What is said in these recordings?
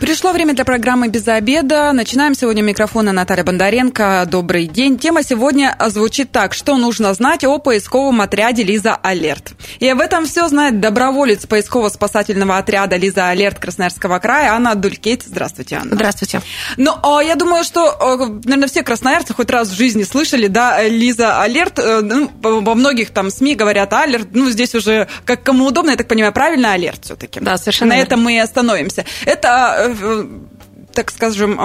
Пришло время для программы «Без обеда». Начинаем сегодня микрофона Наталья Бондаренко. Добрый день. Тема сегодня звучит так. Что нужно знать о поисковом отряде «Лиза Алерт». И об этом все знает доброволец поисково-спасательного отряда «Лиза Алерт» Красноярского края Анна Дулькеть. Здравствуйте, Анна. Здравствуйте. Ну, я думаю, что, наверное, все красноярцы хоть раз в жизни слышали, да, «Лиза Алерт». Ну, во многих там СМИ говорят «Алерт». Ну, здесь уже, как кому удобно, я так понимаю, правильно «Алерт» все-таки. Да, совершенно. На этом мы и остановимся. Это... так скажем,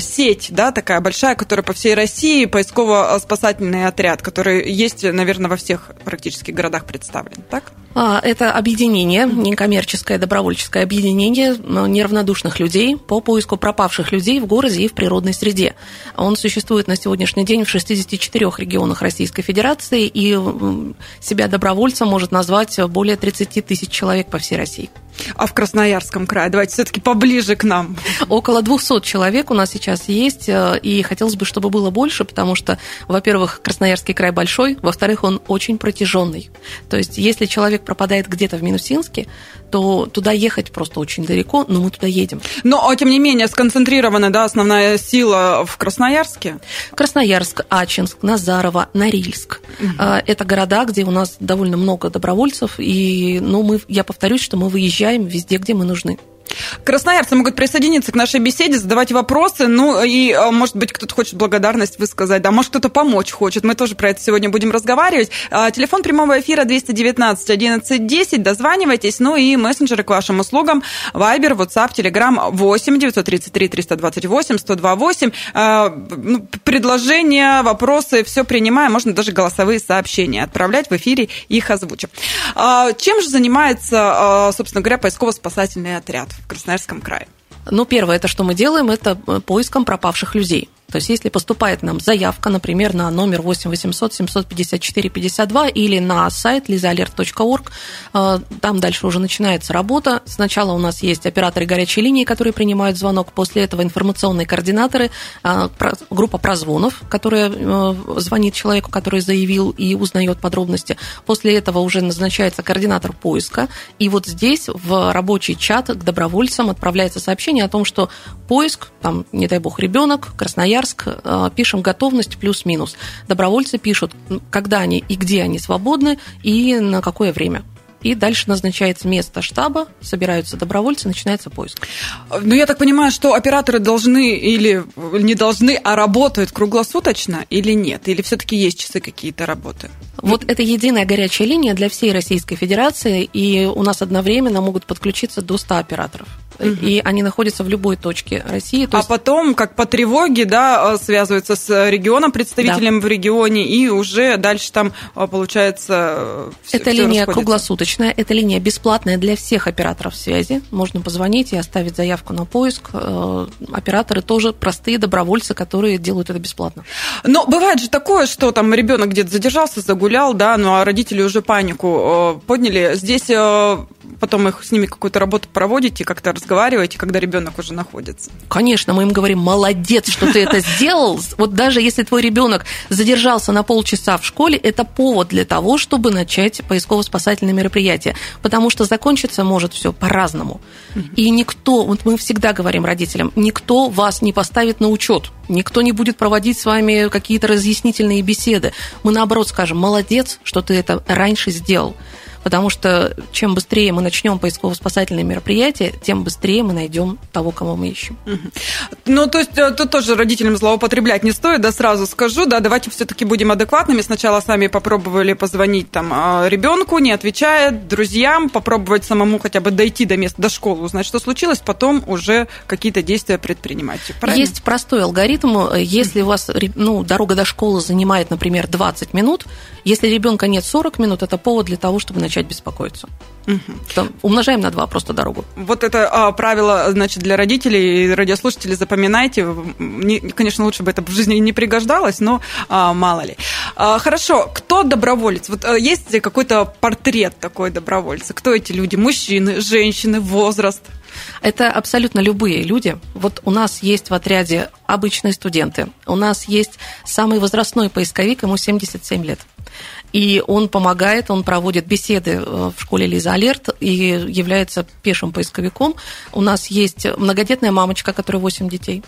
сеть, да, такая большая, которая по всей России, поисково-спасательный отряд, который есть, наверное, во всех практически городах представлен, так? Это объединение, некоммерческое добровольческое объединение неравнодушных людей по поиску пропавших людей в городе и в природной среде. Он существует на сегодняшний день в 64 регионах Российской Федерации, и себя добровольцем может назвать более 30 тысяч человек по всей России. А в Красноярском крае? Давайте все-таки поближе к нам. Около 200 человек у нас сейчас есть, и хотелось бы, чтобы было больше, потому что, во-первых, Красноярский край большой, во-вторых, он очень протяженный. То есть, если человек пропадает где-то в Минусинске, то туда ехать просто очень далеко, но мы туда едем. Но, тем не менее, сконцентрирована, да, основная сила в Красноярске? Красноярск, Ачинск, Назарово, Норильск. Угу. Это города, где у нас довольно много добровольцев, и, ну, я повторюсь, что мы выезжаем везде, где мы нужны. Красноярцы могут присоединиться к нашей беседе, задавать вопросы, ну и, может быть, кто-то хочет благодарность высказать, да, может, кто-то помочь хочет, мы тоже про это сегодня будем разговаривать. Телефон прямого эфира 219-11-10, дозванивайтесь, ну и мессенджеры к вашим услугам, Вайбер, WhatsApp, Telegram 8-933-328-1028, предложения, вопросы, все принимаем, можно даже голосовые сообщения отправлять в эфире, их озвучим. Чем же занимается, собственно говоря, поисково-спасательный отряд в Красноярском крае? Ну, первое, это что мы делаем, это поиском пропавших людей. То есть, если поступает нам заявка, например, на номер 8-800-754-52 или на сайт lizaalert.org, там дальше уже начинается работа. Сначала у нас есть операторы горячей линии, которые принимают звонок, после этого информационные координаторы, группа прозвонов, которая звонит человеку, который заявил и узнает подробности. После этого уже назначается координатор поиска, и вот здесь в рабочий чат к добровольцам отправляется сообщение о том, что поиск, там, не дай бог, ребенок, Красноярск, пишем готовность плюс-минус. Добровольцы пишут, когда они и где они свободны, и на какое время. И дальше назначается место штаба, собираются добровольцы, начинается поиск. Ну, я так понимаю, что операторы должны или не должны, а работают круглосуточно или нет? Или все-таки есть часы какие-то работы? Вот это единая горячая линия для всей Российской Федерации, и у нас одновременно могут подключиться до 100 операторов. И они находятся в любой точке России. То есть... А потом, как по тревоге, да, связываются с регионом, представителем, да, в регионе, и уже дальше там, получается, все расходится. Эта линия круглосуточная, эта линия бесплатная для всех операторов связи. Можно позвонить и оставить заявку на поиск. Операторы тоже простые добровольцы, которые делают это бесплатно. Но бывает же такое, что там ребенок где-то задержался, загулял, да, ну а родители уже панику подняли. Здесь потом их с ними какую-то работу проводите, как-то разговариваете, когда ребенок уже находится. Конечно, мы им говорим: молодец, что ты это сделал. Вот даже если твой ребенок задержался на полчаса в школе, это повод для того, чтобы начать поисково-спасательные мероприятия, потому что закончиться может все по-разному. И никто, вот мы всегда говорим родителям, никто вас не поставит на учет, никто не будет проводить с вами какие-то разъяснительные беседы. Мы наоборот скажем: молодец, что ты это раньше сделал. Потому что чем быстрее мы начнем поисково-спасательные мероприятия, тем быстрее мы найдем того, кого мы ищем. Ну, то есть тут тоже родителям злоупотреблять не стоит, да, сразу скажу, да, давайте все-таки будем адекватными. Сначала сами попробовали позвонить там ребенку, не отвечает, друзьям, попробовать самому хотя бы дойти до места, до школы, узнать, что случилось, потом уже какие-то действия предпринимать. Правильно? Есть простой алгоритм. Если у вас, ну, дорога до школы занимает, например, 20 минут, если ребенка нет 40 минут, это повод для того, чтобы начать беспокоиться. Там умножаем на 2 просто дорогу. Вот это правило, значит, для родителей и радиослушателей запоминайте. Конечно, лучше бы это в жизни не пригождалось, но мало ли. Хорошо, кто доброволец? Вот есть ли какой-то портрет такой добровольца? Кто эти люди? Мужчины, женщины, возраст? Это абсолютно любые люди. Вот у нас есть в отряде обычные студенты, у нас есть самый возрастной поисковик, ему 77 лет. И он помогает, он проводит беседы в школе «Лиза Алерт» и является пешим поисковиком. У нас есть многодетная мамочка, которой 8 детей.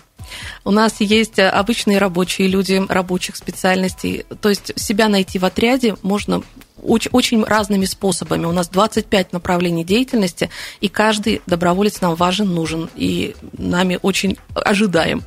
У нас есть обычные рабочие люди рабочих специальностей. То есть себя найти в отряде можно очень разными способами. У нас 25 направлений деятельности, и каждый доброволец нам важен, нужен, и нами очень ожидаем.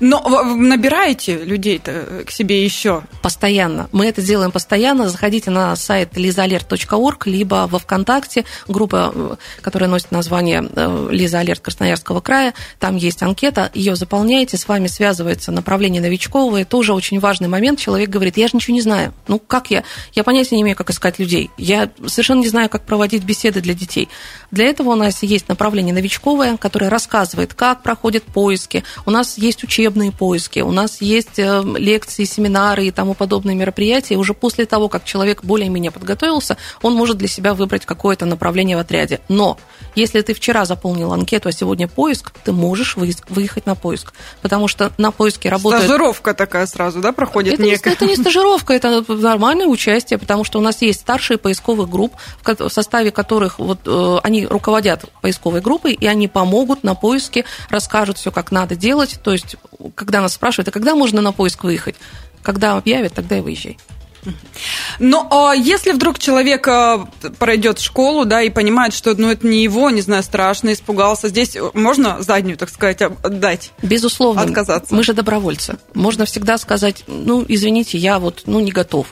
Но набираете людей-то к себе еще? Постоянно. Мы это делаем постоянно. Заходите на сайт lizaalert.org, либо во ВКонтакте, группа, которая носит название «Лиза Алерт Красноярского края». Там есть анкета, ее заполняете, с вами связывается направление новичковое. Тоже очень важный момент. Человек говорит: я же ничего не знаю. Ну, как я? Я понятия не имею, как искать людей. Я совершенно не знаю, как проводить беседы для детей. Для этого у нас есть направление новичковое, которое рассказывает, как проходят поиски. У нас есть учебные поиски, у нас есть лекции, семинары и тому подобные мероприятия. И уже после того, как человек более-менее подготовился, он может для себя выбрать какое-то направление в отряде. Но если ты вчера заполнил анкету, а сегодня поиск, ты можешь выехать на поиск. Потому что на поиске работает... Стажировка такая сразу, да, проходит некая? Это не стажировка, это нормальное участие, потому что у нас есть старшие поисковых групп, в составе которых вот, они руководят поисковой группой, и они помогут на поиске, расскажут все, как надо делать. То есть, когда нас спрашивают, а когда можно на поиск выехать? Когда объявят, тогда и выезжай. Но если вдруг человек пройдет школу, да, и понимает, что это не его, не знаю, страшно, испугался, здесь можно заднюю, так сказать, отдать? Безусловно. Отказаться. Мы же добровольцы. Можно всегда сказать: ну, извините, я вот не готов.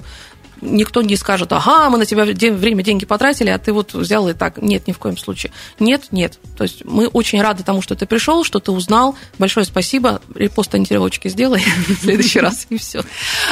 Никто не скажет: ага, мы на тебя время, деньги потратили, а ты вот взял и так. Нет, ни в коем случае. Нет. То есть мы очень рады тому, что ты пришел, что ты узнал. Большое спасибо. Репост ориентировочки сделай в следующий раз, и все.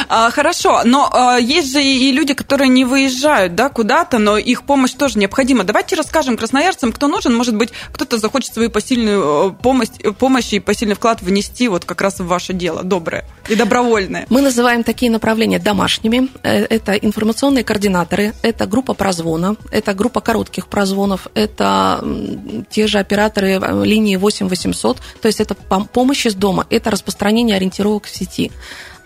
Хорошо, но есть же и люди, которые не выезжают куда-то, но их помощь тоже необходима. Давайте расскажем красноярцам, кто нужен. Может быть, кто-то захочет свою посильную помощь и посильный вклад внести вот как раз в ваше дело доброе и добровольное. Мы называем такие направления домашними. Это информационные координаторы, это группа прозвона, это группа коротких прозвонов, это те же операторы линии 8800, то есть это помощь из дома, это распространение ориентировок в сети.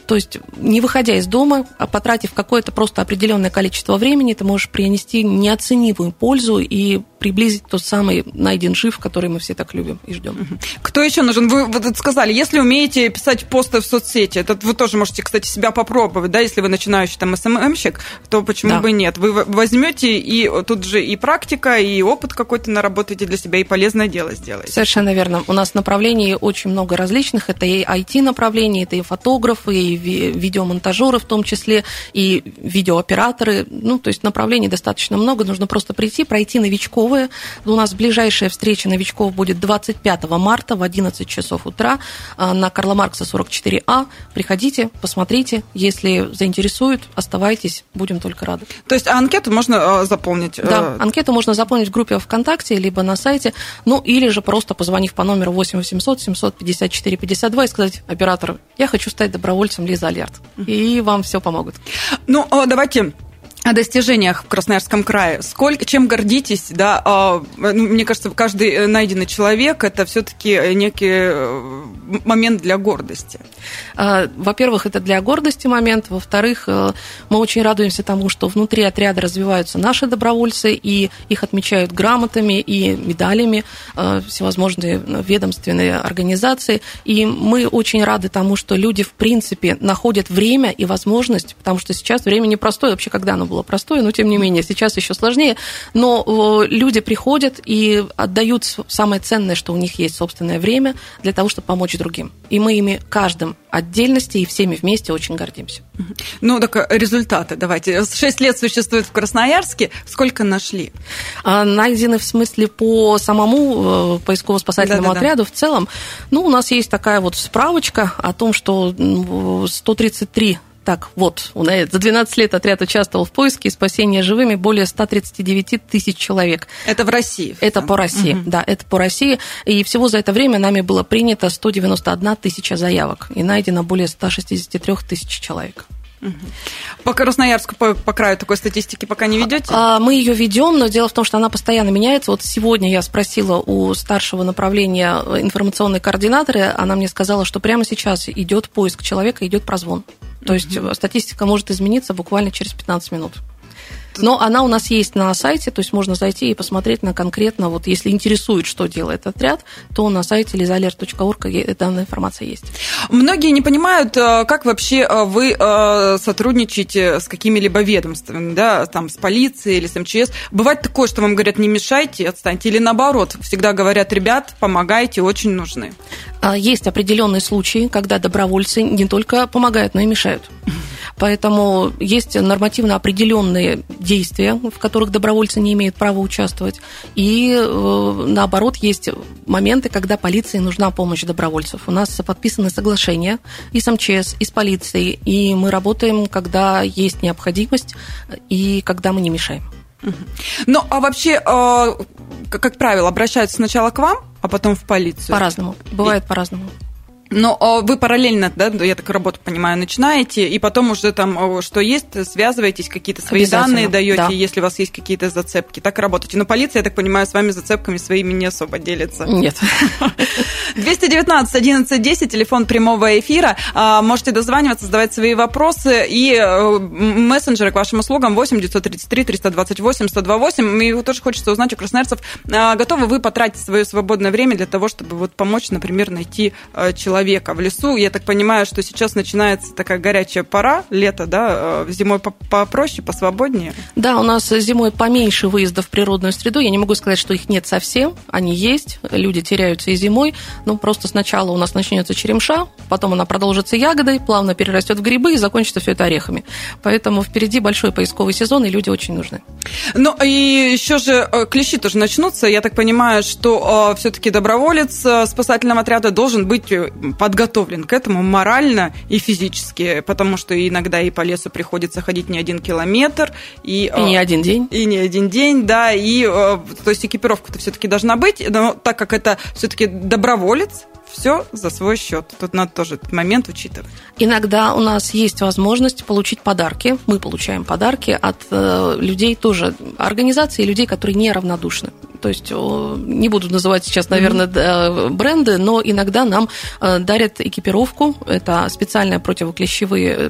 То есть, не выходя из дома, а потратив какое-то просто определенное количество времени, ты можешь принести неоценимую пользу и приблизить тот самый найден жив, который мы все так любим и ждем. Кто еще нужен? Вы вот сказали, если умеете писать посты в соцсети, это вы тоже можете, кстати, себя попробовать, да, если вы начинающий там СММщик, то почему бы нет? Вы возьмете и тут же и практика, и опыт какой-то наработаете для себя, и полезное дело сделаете. Совершенно верно. У нас направлений очень много различных. Это и IT-направления, это и фотографы, и видеомонтажеры в том числе, и видеооператоры. Ну, то есть направлений достаточно много. Нужно просто прийти, пройти новичковые. У нас ближайшая встреча новичков будет 25 марта в 11 часов утра на Карла Маркса 44А. Приходите, посмотрите. Если заинтересует, оставайтесь. Будем только рады. То есть анкету можно заполнить? Да, анкету можно заполнить в группе ВКонтакте, либо на сайте, ну, или же просто позвонив по номеру 8800 754 52 и сказать оператору: я хочу стать добровольцем «Лиза Алерт», и вам все помогут. Ну, давайте о достижениях в Красноярском крае. Чем гордитесь? Да? Мне кажется, каждый найденный человек – это все-таки некий момент для гордости. Во-первых, это для гордости момент. Во-вторых, мы очень радуемся тому, что внутри отряда развиваются наши добровольцы, и их отмечают грамотами и медалями всевозможные ведомственные организации. И мы очень рады тому, что люди, в принципе, находят время и возможность, потому что сейчас время непростое. Вообще, когда оно было простое, но тем не менее, сейчас еще сложнее. Но люди приходят и отдают самое ценное, что у них есть, собственное время для того, чтобы помочь другим. И мы ими каждым отдельности и всеми вместе очень гордимся. Ну, так результаты давайте. 6 лет существует в Красноярске. Сколько нашли? Найдены, в смысле, по самому поисково-спасательному отряду в целом. Ну, у нас есть такая вот справочка о том, что 133 за 12 лет отряд участвовал в поиске и спасении живыми более 139 тысяч человек. Это в России? Это по России, это по России. И всего за это время нами было принято 191 тысяча заявок и найдено более 163 тысяч человек. По Красноярску, по краю такой статистики пока не ведете? Мы ее ведем, но дело в том, что она постоянно меняется. Вот сегодня я спросила у старшего направления информационной координаторы, она мне сказала, что прямо сейчас идет поиск человека, идет прозвон. То есть статистика может измениться буквально через 15 минут. Но она у нас есть на сайте, то есть можно зайти и посмотреть на конкретно, вот если интересует, что делает отряд, то на сайте lizaler.org данная информация есть. Многие не понимают, как вообще вы сотрудничаете с какими-либо ведомствами, да, там, с полицией или с МЧС. Бывает такое, что вам говорят, не мешайте, отстаньте, или наоборот, всегда говорят, ребят, помогайте, очень нужны. Есть определенные случаи, когда добровольцы не только помогают, но и мешают. Поэтому есть нормативно определенные действия, в которых добровольцы не имеют права участвовать. И, наоборот, есть моменты, когда полиции нужна помощь добровольцев. У нас подписаны соглашения и с МЧС, и с полицией. И мы работаем, когда есть необходимость и когда мы не мешаем. Ну, а вообще, как правило, обращаются сначала к вам, а потом в полицию? По-разному. Бывает по-разному. Но вы параллельно, да, я так работу понимаю, начинаете, и потом уже там, что есть, связываетесь, какие-то свои данные даете, да, если у вас есть какие-то зацепки. Так работаете. Но полиция, я так понимаю, с вами зацепками своими не особо делится. Нет. 219-11-10, телефон прямого эфира. Можете дозваниваться, задавать свои вопросы. И мессенджеры к вашим услугам 8-933-328-1028. И тоже хочется узнать у красноярцев, готовы вы потратить свое свободное время для того, чтобы вот помочь, например, найти человека в лесу. Я так понимаю, что сейчас начинается такая горячая пора, лето, да, зимой попроще, посвободнее. Да, у нас зимой поменьше выездов в природную среду. Я не могу сказать, что их нет совсем. Они есть, люди теряются и зимой. Ну, просто сначала у нас начнется черемша, потом она продолжится ягодой, плавно перерастет в грибы и закончится все это орехами. Поэтому впереди большой поисковый сезон, и люди очень нужны. Ну, и еще же клещи тоже начнутся. Я так понимаю, что все-таки доброволец спасательного отряда должен быть подготовлен к этому морально и физически, потому что иногда и по лесу приходится ходить не один километр. И не один день. И не один день, да. И, то есть экипировка-то все-таки должна быть, но так как это все-таки доброволец, все за свой счет. Тут надо тоже этот момент учитывать. Иногда у нас есть возможность получить подарки. Мы получаем подарки от людей тоже, организаций, людей, которые неравнодушны. То есть, не буду называть сейчас, наверное, бренды, но иногда нам дарят экипировку. Это специальные противоклещевые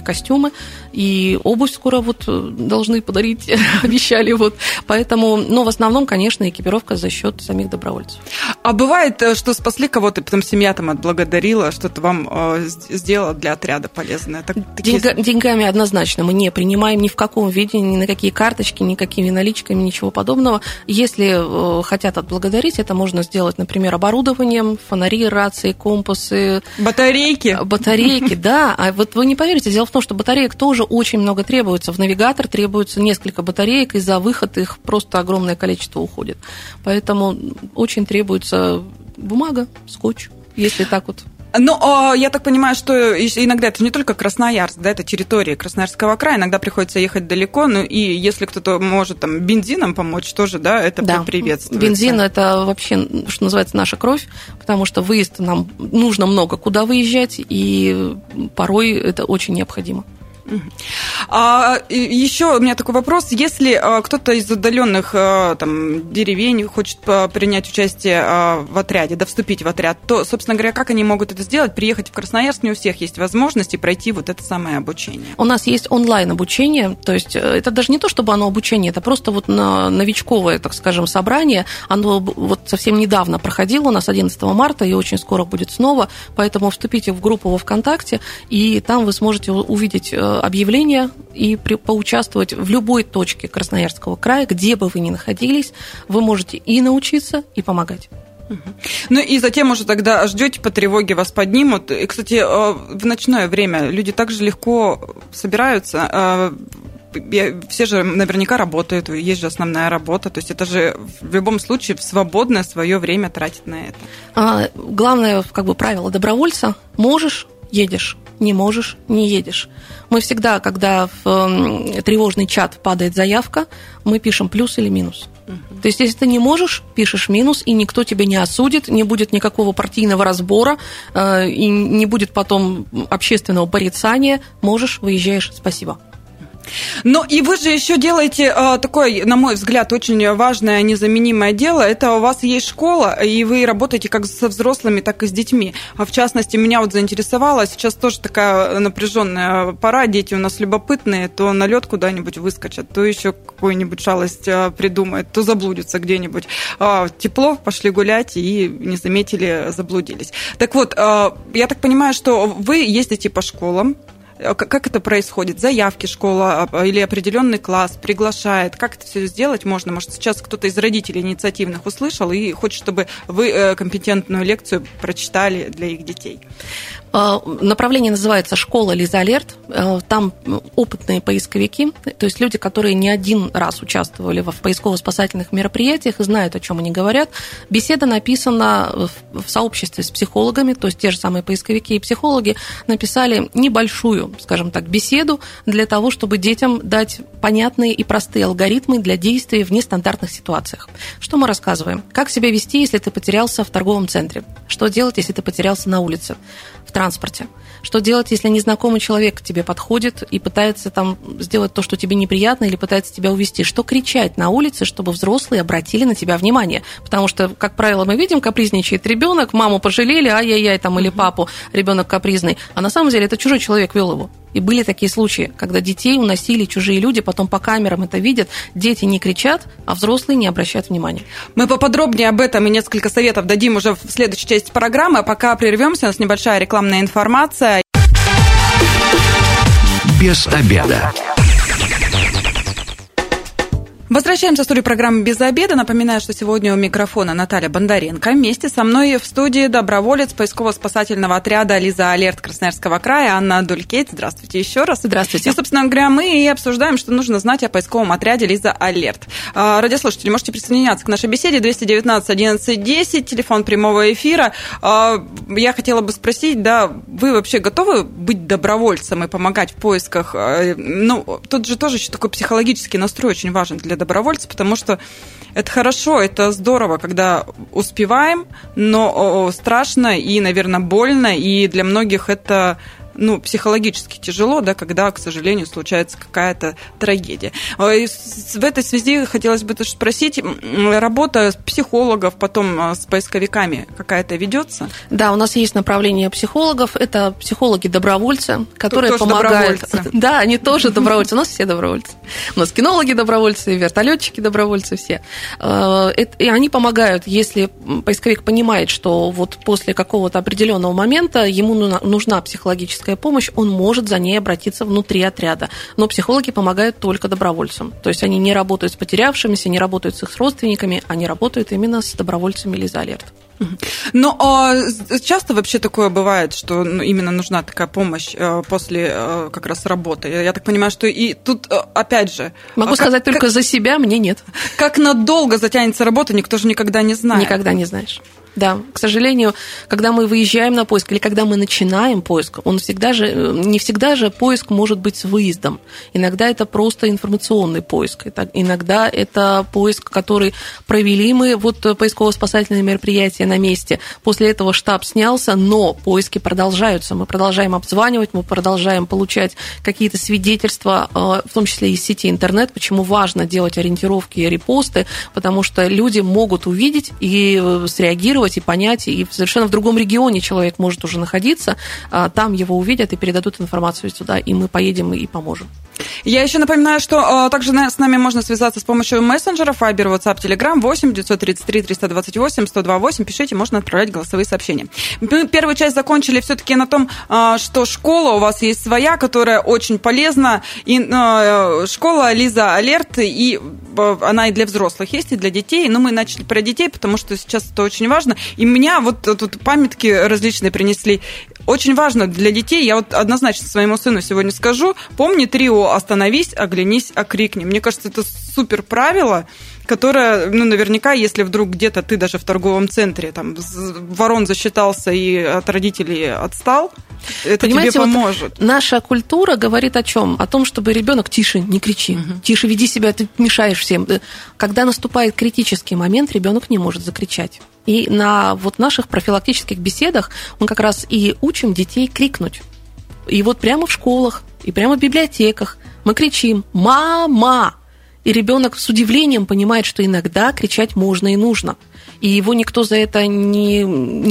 костюмы. И обувь скоро вот должны подарить, обещали. Вот. Поэтому, но в основном, конечно, экипировка за счет самих добровольцев. А бывает, что спасли кого-то, потом семья там отблагодарила, что-то вам сделала для отряда полезное? Деньгами однозначно мы не принимаем ни в каком виде, ни на какие карточки, никакими наличками, ничего подобного. Если хотят отблагодарить, это можно сделать, например, оборудованием, фонари, рации, компасы. Батарейки. Батарейки, да. А вот вы не поверите, дело в том, что батареек тоже очень много требуется. В навигатор требуется несколько батареек, и за выход их просто огромное количество уходит. Поэтому очень требуется бумага, скотч, если так вот. Ну, я так понимаю, что иногда это не только Красноярск, да, это территория Красноярского края, иногда приходится ехать далеко, ну, и если кто-то может там бензином помочь тоже, да, это приветствуется. Бензин – это вообще, что называется, наша кровь, потому что выезд нам нужно много куда выезжать, и порой это очень необходимо. А еще у меня такой вопрос. Если кто-то из отдаленных там, деревень хочет принять участие в отряде, да, вступить в отряд, то, собственно говоря, как они могут это сделать? Приехать в Красноярск, не у всех есть возможность и пройти вот это самое обучение. У нас есть онлайн-обучение, то есть это даже не то, чтобы оно обучение, это просто вот новичковое, так скажем, собрание. Оно вот совсем недавно проходило у нас 11 марта и очень скоро будет снова, поэтому вступите в группу во ВКонтакте, и там вы сможете увидеть объявление и поучаствовать в любой точке Красноярского края, где бы вы ни находились, вы можете и научиться, и помогать. Ну и затем уже тогда ждете, по тревоге вас поднимут. И, кстати, в ночное время люди также легко собираются. Все же наверняка работают, есть же основная работа, то есть это же в любом случае в свободное свое время тратить на это. Главное, как бы, правило добровольца: можешь — едешь, не можешь — не едешь. Мы всегда, когда в тревожный чат падает заявка, мы пишем плюс или минус. То есть, если ты не можешь, пишешь минус, и никто тебя не осудит, не будет никакого партийного разбора, и не будет потом общественного порицания. Можешь, выезжаешь, спасибо. Ну и вы же еще делаете такое, на мой взгляд, очень важное, незаменимое дело. Это у вас есть школа, и вы работаете как со взрослыми, так и с детьми. А в частности, меня вот заинтересовало, сейчас тоже такая напряженная пора, дети у нас любопытные, то на лед куда-нибудь выскочат, то еще какую-нибудь шалость придумают, то заблудятся где-нибудь. Тепло, пошли гулять и не заметили, заблудились. Так вот, я так понимаю, что вы ездите по школам. Как это происходит? Заявки школа или определенный класс приглашает? Как это все сделать можно? Может, сейчас кто-то из родителей инициативных услышал и хочет, чтобы вы компетентную лекцию прочитали для их детей? Направление называется «Школа Лизалерт». Там опытные поисковики, то есть люди, которые не один раз участвовали в поисково-спасательных мероприятиях и знают, о чем они говорят. Беседа написана в сообществе с психологами, то есть те же самые поисковики и психологи написали небольшую, скажем так, беседу для того, чтобы детям дать понятные и простые алгоритмы для действий в нестандартных ситуациях. Что мы рассказываем? Как себя вести, если ты потерялся в торговом центре? Что делать, если ты потерялся на улице, в транспорте? Что делать, если незнакомый человек к тебе подходит и пытается там сделать то, что тебе неприятно, или пытается тебя увести? Что кричать на улице, чтобы взрослые обратили на тебя внимание? Потому что, как правило, мы видим, капризничает ребенок, маму пожалели, ай-яй-яй, там, или папу, ребенок капризный. А на самом деле это чужой человек вел его. И были такие случаи, когда детей уносили чужие люди, потом по камерам это видят, дети не кричат, а взрослые не обращают внимания. Мы поподробнее об этом и несколько советов дадим уже в следующей части программы. Пока прервемся, у нас небольшая рекламная информация. Без обеда. Возвращаемся в студию программы «Без обеда». Напоминаю, что сегодня у микрофона Наталья Бондаренко. Вместе со мной в студии доброволец поисково-спасательного отряда «Лиза-Алерт» Красноярского края Анна Дулькеть. Здравствуйте еще раз. Здравствуйте. И, собственно говоря, мы и обсуждаем, что нужно знать о поисковом отряде «Лиза-Алерт». Радиослушатели, можете присоединяться к нашей беседе. 219-11-10, телефон прямого эфира. Я хотела бы спросить, да, вы вообще готовы быть добровольцем и помогать в поисках? Ну, тут же тоже еще такой психологический настрой очень важен для добровольцы, потому что это хорошо, это здорово, когда успеваем, но страшно и, наверное, больно, и для многих это, ну, психологически тяжело, да, когда, к сожалению, случается какая-то трагедия. И в этой связи хотелось бы тоже спросить, работа психологов потом с поисковиками какая-то ведется? Да, у нас есть направление психологов, это психологи-добровольцы, которые тоже помогают. Добровольцы. Да, они тоже добровольцы, у нас все добровольцы. У нас кинологи-добровольцы, вертолетчики-добровольцы, все. И они помогают, если поисковик понимает, что вот после какого-то определенного момента ему нужна психологическая помощь, он может за ней обратиться внутри отряда. Но психологи помогают только добровольцам. То есть они не работают с потерявшимися, не работают с их родственниками, они работают именно с добровольцами «Лиза-Алерт». Но часто вообще такое бывает, что именно нужна такая помощь после как раз работы. Я так понимаю, что и тут, опять же... Могу сказать только за себя, мне нет. Как надолго затянется работа, никто же никогда не знает. Никогда не знаешь. Да, к сожалению, когда мы выезжаем на поиск или когда мы начинаем поиск, он всегда же, не всегда же поиск может быть с выездом. Иногда это просто информационный поиск, иногда это поиск, который провели мы, вот поисково-спасательные мероприятия на месте. После этого штаб снялся, но поиски продолжаются. Мы продолжаем обзванивать, мы продолжаем получать какие-то свидетельства, в том числе из сети интернет, почему важно делать ориентировки и репосты, потому что люди могут увидеть и среагировать, и понять, и совершенно в другом регионе человек может уже находиться, там его увидят и передадут информацию сюда, и мы поедем и поможем. Я еще напоминаю, что также с нами можно связаться с помощью мессенджеров, Viber, WhatsApp, Telegram, 8-933-328-1028, пишите, можно отправлять голосовые сообщения. Мы первую часть закончили все-таки на том, что школа у вас есть своя, которая очень полезна, и школа «Лиза-Алерт», и она и для взрослых есть, и для детей, но мы начали про детей, потому что сейчас это очень важно, и меня вот тут памятки различные принесли. Очень важно для детей, я вот однозначно своему сыну сегодня скажу, помни трио «Остановись, оглянись, окрикни». Мне кажется, это супер правило, которое, ну, наверняка, если вдруг где-то ты даже в торговом центре там ворон засчитался и от родителей отстал, Это понимаете, тебе поможет. Вот наша культура говорит о чем? О том, чтобы ребенок тише, не кричи, тише, веди себя, ты мешаешь всем. Когда наступает критический момент, ребенок не может закричать. И на вот наших профилактических беседах мы как раз и учим детей крикнуть. И вот прямо в школах, и прямо в библиотеках мы кричим «Мама!». И ребенок с удивлением понимает, что иногда кричать можно и нужно. И его никто за это не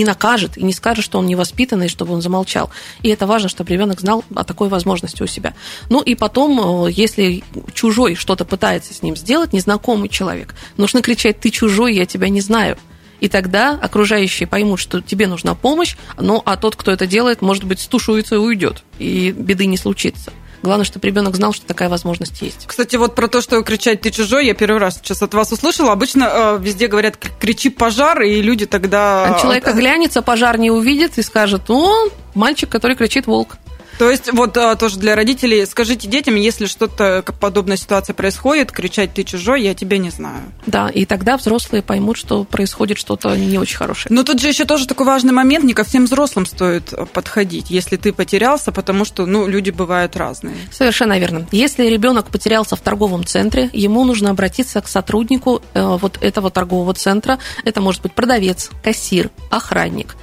накажет и не скажет, что он невоспитанный, чтобы он замолчал. И это важно, чтобы ребенок знал о такой возможности у себя. Ну и потом, если чужой что-то пытается с ним сделать, незнакомый человек, нужно кричать «Ты чужой, я тебя не знаю». И тогда окружающие поймут, что тебе нужна помощь, ну а тот, кто это делает, может быть, стушуется и уйдет, и беды не случится. Главное, чтобы ребенок знал, что такая возможность есть. Кстати, вот про то, что кричать «ты чужой», я первый раз сейчас от вас услышала. Обычно везде говорят «кричи пожар», и люди тогда... А человек оглянется, пожар не увидит и скажет «О, мальчик, который кричит волк». То есть вот тоже для родителей скажите детям, если что-то, подобная ситуация происходит, кричать «ты чужой, я тебя не знаю». Да, и тогда взрослые поймут, что происходит что-то не очень хорошее. Но тут же еще тоже такой важный момент, не ко всем взрослым стоит подходить, если ты потерялся, потому что, ну, люди бывают разные. Совершенно верно. Если ребенок потерялся в торговом центре, ему нужно обратиться к сотруднику вот этого торгового центра. Это может быть продавец, кассир, охранник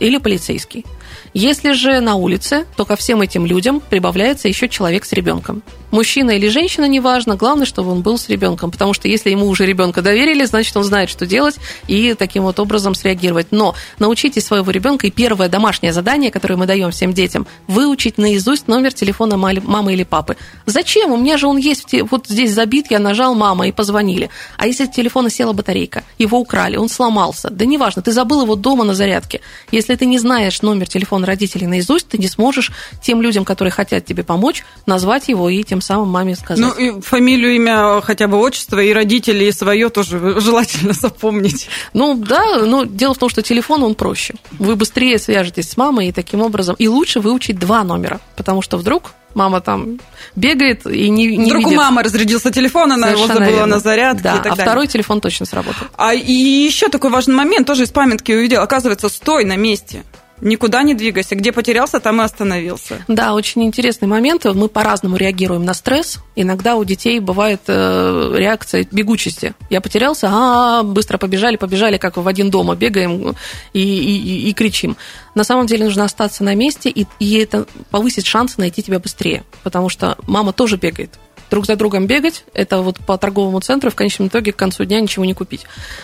или полицейский. Если же на улице, то ко всем этим людям прибавляется еще человек с ребенком. Мужчина или женщина, неважно, главное, чтобы он был с ребенком, потому что если ему уже ребенка доверили, значит, он знает, что делать, и таким вот образом среагировать. Но научите своего ребенка, и первое домашнее задание, которое мы даем всем детям, выучить наизусть номер телефона мамы или папы. Зачем? У меня же он есть, вот здесь забит, я нажал «мама» и позвонили. А если с телефона села батарейка, его украли, он сломался, да неважно, ты забыл его дома на зарядке. Если ты не знаешь номер телефона родителей наизусть, ты не сможешь тем людям, которые хотят тебе помочь, назвать его и тем самым маме сказать. Ну, и фамилию, имя, хотя бы отчество, и родители, и свое тоже желательно запомнить. Ну, да, но дело в том, что телефон, он проще. Вы быстрее свяжетесь с мамой, и таким образом... И лучше выучить два номера, потому что вдруг мама там бегает и не вдруг видит. У мамы разрядился телефон, она совершенно его забыла верно. На зарядке, да, и так далее. А второй телефон точно сработает. А и еще такой важный момент, тоже из памятки увидела. Оказывается, стой на месте. Никуда не двигайся. Где потерялся, там и остановился. Да, очень интересный момент. Мы по-разному реагируем на стресс. Иногда у детей бывает реакция бегучести. Я потерялся, быстро побежали, как в один дома бегаем и кричим. На самом деле нужно остаться на месте, и это повысит шансы найти тебя быстрее. Потому что мама тоже бегает. Друг за другом бегать, это вот по торговому центру в конечном итоге к концу дня ничего не купить.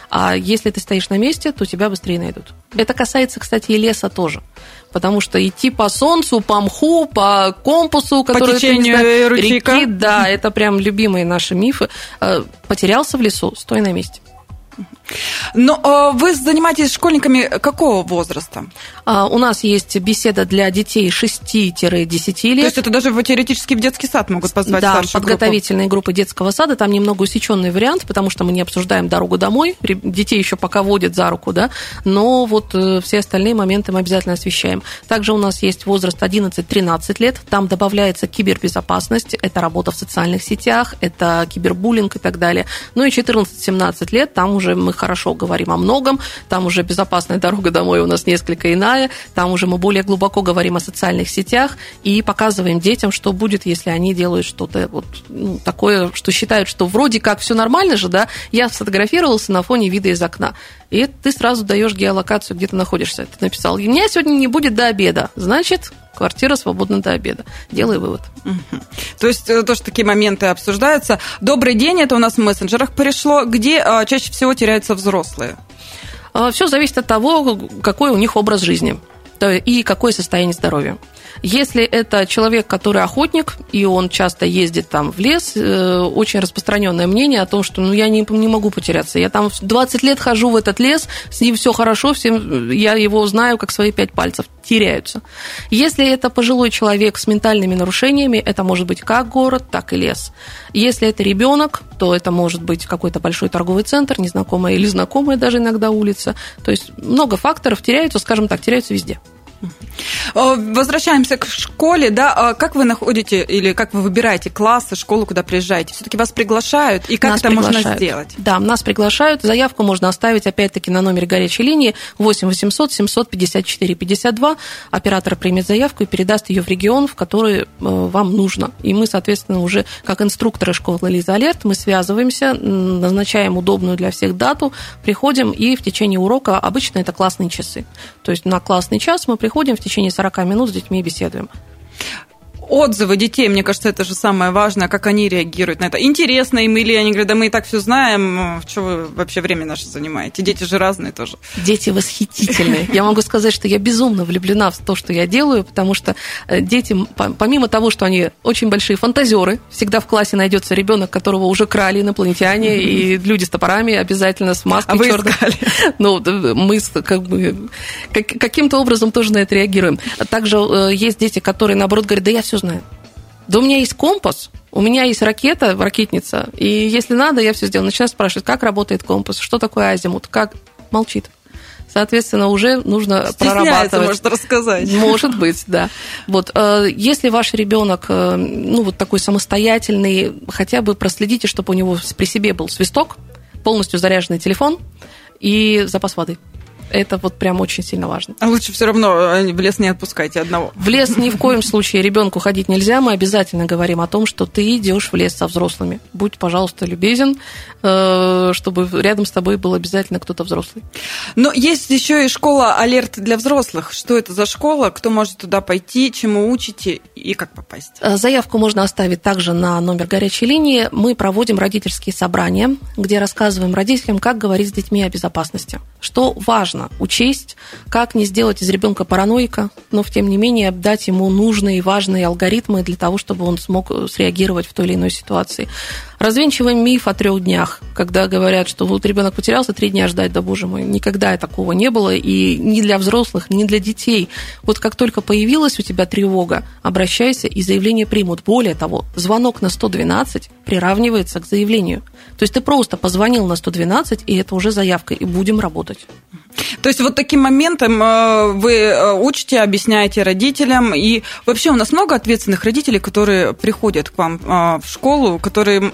А если ты стоишь на месте, то тебя быстрее найдут. Это касается, кстати, и леса тоже. Потому что идти по солнцу, по мху, по компасу, который, по течению ручейка, реки, да, это прям любимые наши мифы. Потерялся в лесу, стой на месте. Но вы занимаетесь школьниками какого возраста? У нас есть беседа для детей 6-10 лет. То есть это даже теоретически в детский сад могут позвать да, старшую группу? Да, подготовительные группы детского сада. Там немного усеченный вариант, потому что мы не обсуждаем дорогу домой. Детей еще пока водят за руку, да. Но вот все остальные моменты мы обязательно освещаем. Также у нас есть возраст 11-13 лет. Там добавляется кибербезопасность. Это работа в социальных сетях, это кибербуллинг и так далее. Ну и 14-17 лет. Там уже мы хорошо говорим о многом, там уже безопасная дорога домой у нас несколько иная, там уже мы более глубоко говорим о социальных сетях и показываем детям, что будет, если они делают что-то вот, ну, такое, что считают, что вроде как все нормально же, да, я сфотографировался на фоне вида из окна. И ты сразу даешь геолокацию, где ты находишься. Ты написал, у меня сегодня не будет до обеда, значит... Квартира свободна до обеда. Делай вывод. Угу. То есть тоже такие моменты обсуждаются. Добрый день, это у нас в мессенджерах пришло. Где чаще всего теряются взрослые? Все зависит от того, какой у них образ жизни и какое состояние здоровья. Если это человек, который охотник, и он часто ездит там в лес, очень распространенное мнение о том, что ну, я не могу потеряться. Я там 20 лет хожу в этот лес, с ним все хорошо, всем, я его знаю как свои 5 пальцев. Теряются. Если это пожилой человек с ментальными нарушениями, это может быть как город, так и лес. Если это ребенок, то это может быть какой-то большой торговый центр, незнакомая или знакомая даже иногда улица. То есть много факторов теряются, скажем так, теряются везде. Возвращаемся к школе, да? Как вы находите или как вы выбираете классы, школу, куда приезжаете? Все-таки вас приглашают, и как нас это приглашают. Можно сделать? Да, нас приглашают. Заявку можно оставить, опять-таки, на номере горячей линии 8 800 754 52. Оператор примет заявку и передаст ее в регион, в который вам нужно. И мы, соответственно, уже как инструкторы школы Лиза Алерт, мы связываемся, назначаем удобную для всех дату, приходим, и в течение урока обычно это классные часы. То есть на классный час мы приходим, в течение 40 минут с детьми беседуем. Отзывы детей, мне кажется, это же самое важное, как они реагируют на это. Интересно им или они говорят, да мы и так все знаем, что вы вообще время наше занимаете? Дети же разные тоже. Дети восхитительные. Я могу сказать, что я безумно влюблена в то, что я делаю, потому что дети, помимо того, что они очень большие фантазеры, всегда в классе найдется ребенок, которого уже крали инопланетяне, и люди с топорами обязательно с маской чёрной. А вы искали? Ну, мы как бы каким-то образом тоже на это реагируем. Также есть дети, которые, наоборот, говорят, да я все знаю. Да у меня есть компас, у меня есть ракета, ракетница, и если надо, я все сделаю. Начинаю спрашивать, как работает компас, что такое азимут, как... Молчит. Соответственно, уже нужно прорабатывать. Может рассказать. Может быть, да. Вот. Если ваш ребенок, ну, вот такой самостоятельный, хотя бы проследите, чтобы у него при себе был свисток, полностью заряженный телефон и запас воды. Это вот прям очень сильно важно. А лучше все равно в лес не отпускайте одного. В лес ни в коем случае ребенку ходить нельзя. Мы обязательно говорим о том, что ты идешь в лес со взрослыми. Будь, пожалуйста, любезен, чтобы рядом с тобой был обязательно кто-то взрослый. Но есть еще и школа Алерт для взрослых. Что это за школа? Кто может туда пойти? Чему учите и как попасть? Заявку можно оставить также на номер горячей линии. Мы проводим родительские собрания, где рассказываем родителям, как говорить с детьми о безопасности. Что важно учесть, как не сделать из ребенка параноика, но, тем не менее, дать ему нужные и важные алгоритмы для того, чтобы он смог среагировать в той или иной ситуации. Развенчиваем миф о 3 днях, когда говорят, что вот ребенок потерялся, 3 дня ждать, да боже мой, никогда такого не было, и ни для взрослых, ни для детей. Вот как только появилась у тебя тревога, обращайся, и заявление примут. Более того, звонок на 112 приравнивается к заявлению. То есть ты просто позвонил на 112, и это уже заявка, и будем работать. То есть вот таким моментом вы учите, объясняете родителям. И вообще у нас много ответственных родителей, которые приходят к вам в школу, которым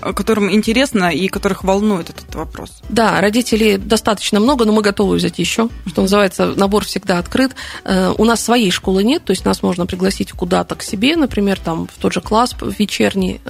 интересно и которых волнует этот вопрос. Да, родителей достаточно много, но мы готовы взять еще. Что называется, набор всегда открыт. У нас своей школы нет, то есть нас можно пригласить куда-то к себе, например, там, в тот же класс в вечернее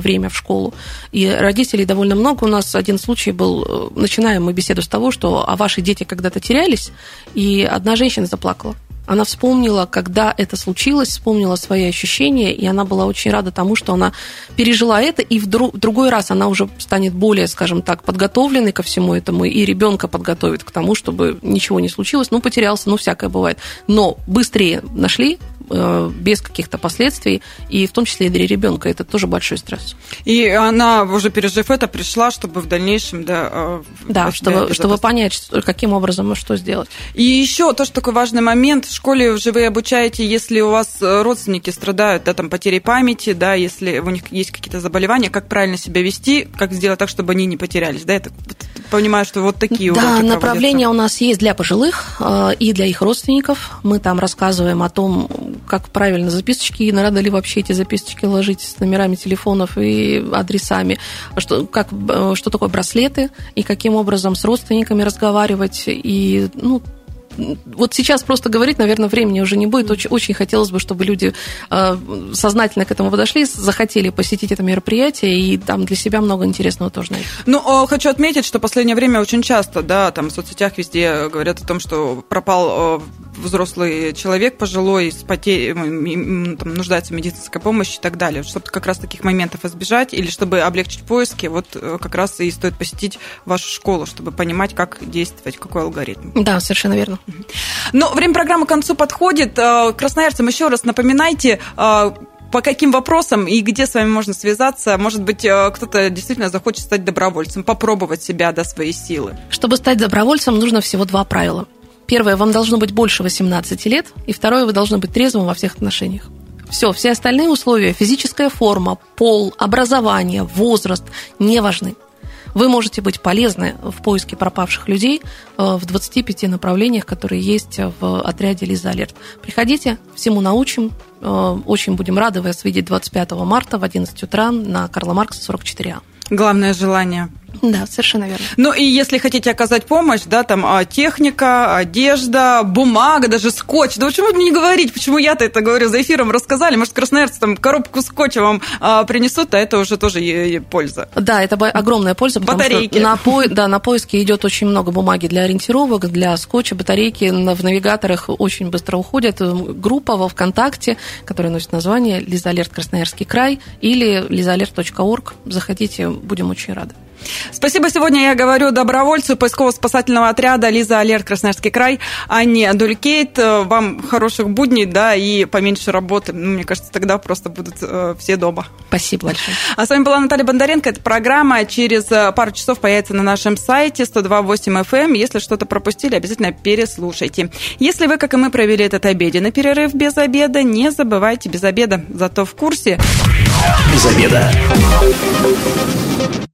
время в школу. И родителей довольно много. У нас один случай был, начинаем мы беседу с того, что а ваши дети когда-то терялись, и одна женщина заплакала. Она вспомнила, когда это случилось, вспомнила свои ощущения, и она была очень рада тому, что она пережила это, и в другой раз она уже станет более, скажем так, подготовленной ко всему этому, и ребенка подготовит к тому, чтобы ничего не случилось, ну, потерялся, ну, всякое бывает. Но быстрее нашли, без каких-то последствий, и в том числе и для ребенка это тоже большой стресс. И она, уже пережив это, пришла, чтобы в дальнейшем... Да, чтобы понять, каким образом и что сделать. И еще тоже такой важный момент. В школе уже вы обучаете, если у вас родственники страдают, да, там, потерей памяти, да, если у них есть какие-то заболевания, как правильно себя вести, как сделать так, чтобы они не потерялись. Да, я так понимаю, что вот такие уроки проводятся. Да, направления у нас есть для пожилых и для их родственников. Мы там рассказываем о том, как правильно записочки, и надо ли вообще эти записочки ложить с номерами телефонов и адресами, что такое браслеты, и каким образом с родственниками разговаривать, и, ну, вот сейчас просто говорить, наверное, времени уже не будет. Очень, очень хотелось бы, чтобы люди сознательно к этому подошли, захотели посетить это мероприятие, и там для себя много интересного тоже найти. Ну, хочу отметить, что в последнее время очень часто, да, там в соцсетях везде говорят о том, что пропал взрослый человек, пожилой, там, нуждается в медицинской помощи и так далее. Чтобы как раз таких моментов избежать или чтобы облегчить поиски, вот как раз и стоит посетить вашу школу, чтобы понимать, как действовать, какой алгоритм. Да, совершенно верно. Но время программы к концу подходит. Красноярцам еще раз напоминайте, по каким вопросам и где с вами можно связаться? Может быть, кто-то действительно захочет стать добровольцем, попробовать себя, да, свои силы. Чтобы стать добровольцем, нужно всего 2 правила. Первое, вам должно быть больше 18 лет, и второе, вы должны быть трезвым во всех отношениях. Все остальные условия, физическая форма, пол, образование, возраст не важны. Вы можете быть полезны в поиске пропавших людей в 25 направлениях, которые есть в отряде «Лиза Алерт». Приходите, всему научим. Очень будем рады вас видеть 25 марта в 11 утра на Карла Маркса 44А. Главное желание. Да, совершенно верно. Ну и если хотите оказать помощь, да, там техника, одежда, бумага, даже скотч. Да почему не говорить, почему я-то это говорю, за эфиром рассказали, может, красноярцы там коробку скотча вам принесут, а это уже тоже польза. Да, это огромная польза, потому батарейки. Что на поиске идет очень много бумаги для ориентировок, для скотча, батарейки в навигаторах очень быстро уходят. Группа во ВКонтакте, которая носит название «Лиза Алерт Красноярский край» или lizaalert.org. Заходите, будем очень рады. Спасибо. Сегодня я говорю добровольцу поисково-спасательного отряда «Лиза Алерт Красноярский край» Анне Адулькейт. Вам хороших будней, да, и поменьше работы. Ну, мне кажется, тогда просто будут все дома. Спасибо большое. А с вами была Наталья Бондаренко. Эта программа через пару часов появится на нашем сайте 102.8 FM. Если что-то пропустили, обязательно переслушайте. Если вы, как и мы, провели этот обеденный перерыв без обеда, не забывайте без обеда. Зато в курсе. Без обеда.